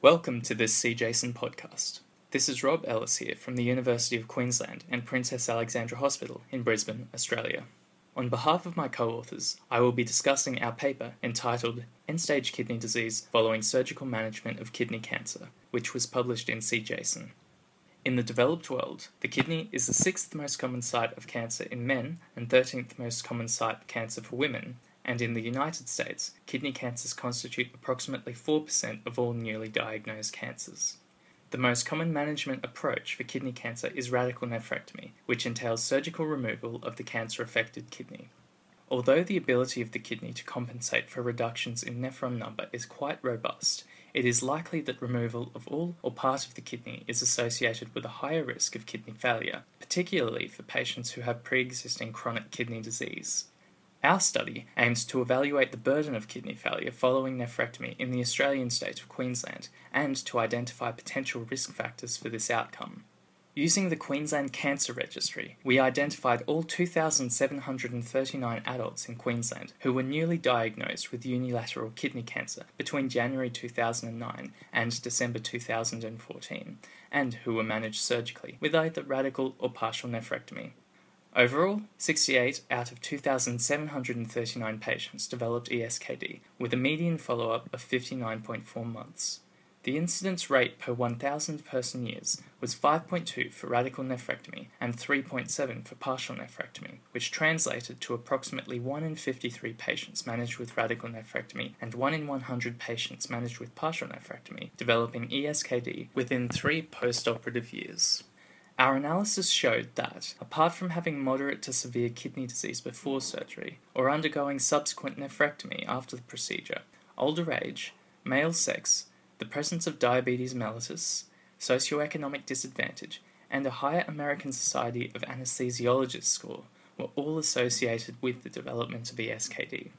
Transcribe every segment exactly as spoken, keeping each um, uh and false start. Welcome to this C J A S N podcast. This is Rob Ellis here from the University of Queensland and Princess Alexandra Hospital in Brisbane, Australia. On behalf of my co-authors, I will be discussing our paper entitled End-stage Kidney Disease Following Surgical Management of Kidney Cancer, which was published in C J A S N. In the developed world, the kidney is the sixth most common site of cancer in men and thirteenth most common site of cancer for women. And in the United States, kidney cancers constitute approximately four percent of all newly diagnosed cancers. The most common management approach for kidney cancer is radical nephrectomy, which entails surgical removal of the cancer-affected kidney. Although the ability of the kidney to compensate for reductions in nephron number is quite robust, it is likely that removal of all or part of the kidney is associated with a higher risk of kidney failure, particularly for patients who have pre-existing chronic kidney disease. Our study aims to evaluate the burden of kidney failure following nephrectomy in the Australian state of Queensland and to identify potential risk factors for this outcome. Using the Queensland Cancer Registry, we identified all two thousand seven hundred thirty-nine adults in Queensland who were newly diagnosed with unilateral kidney cancer between January two thousand nine and December two thousand fourteen, and who were managed surgically with either radical or partial nephrectomy. Overall, sixty-eight out of two thousand seven hundred thirty-nine patients developed E S K D, with a median follow-up of fifty-nine point four months. The incidence rate per one thousand person-years was five point two for radical nephrectomy and three point seven for partial nephrectomy, which translated to approximately one in fifty-three patients managed with radical nephrectomy and one in one hundred patients managed with partial nephrectomy developing E S K D within three postoperative years. Our analysis showed that, apart from having moderate to severe kidney disease before surgery, or undergoing subsequent nephrectomy after the procedure, older age, male sex, the presence of diabetes mellitus, socioeconomic disadvantage, and a higher American Society of Anesthesiologists score were all associated with the development of E S K D.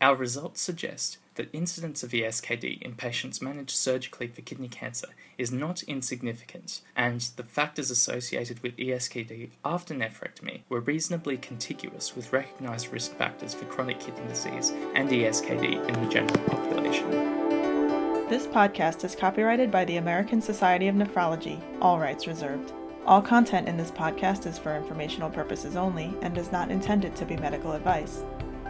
Our results suggest that incidence of E S K D in patients managed surgically for kidney cancer is not insignificant, and the factors associated with E S K D after nephrectomy were reasonably contiguous with recognised risk factors for chronic kidney disease and E S K D in the general population. This podcast is copyrighted by the American Society of Nephrology, all rights reserved. All content in this podcast is for informational purposes only and is not intended to be medical advice.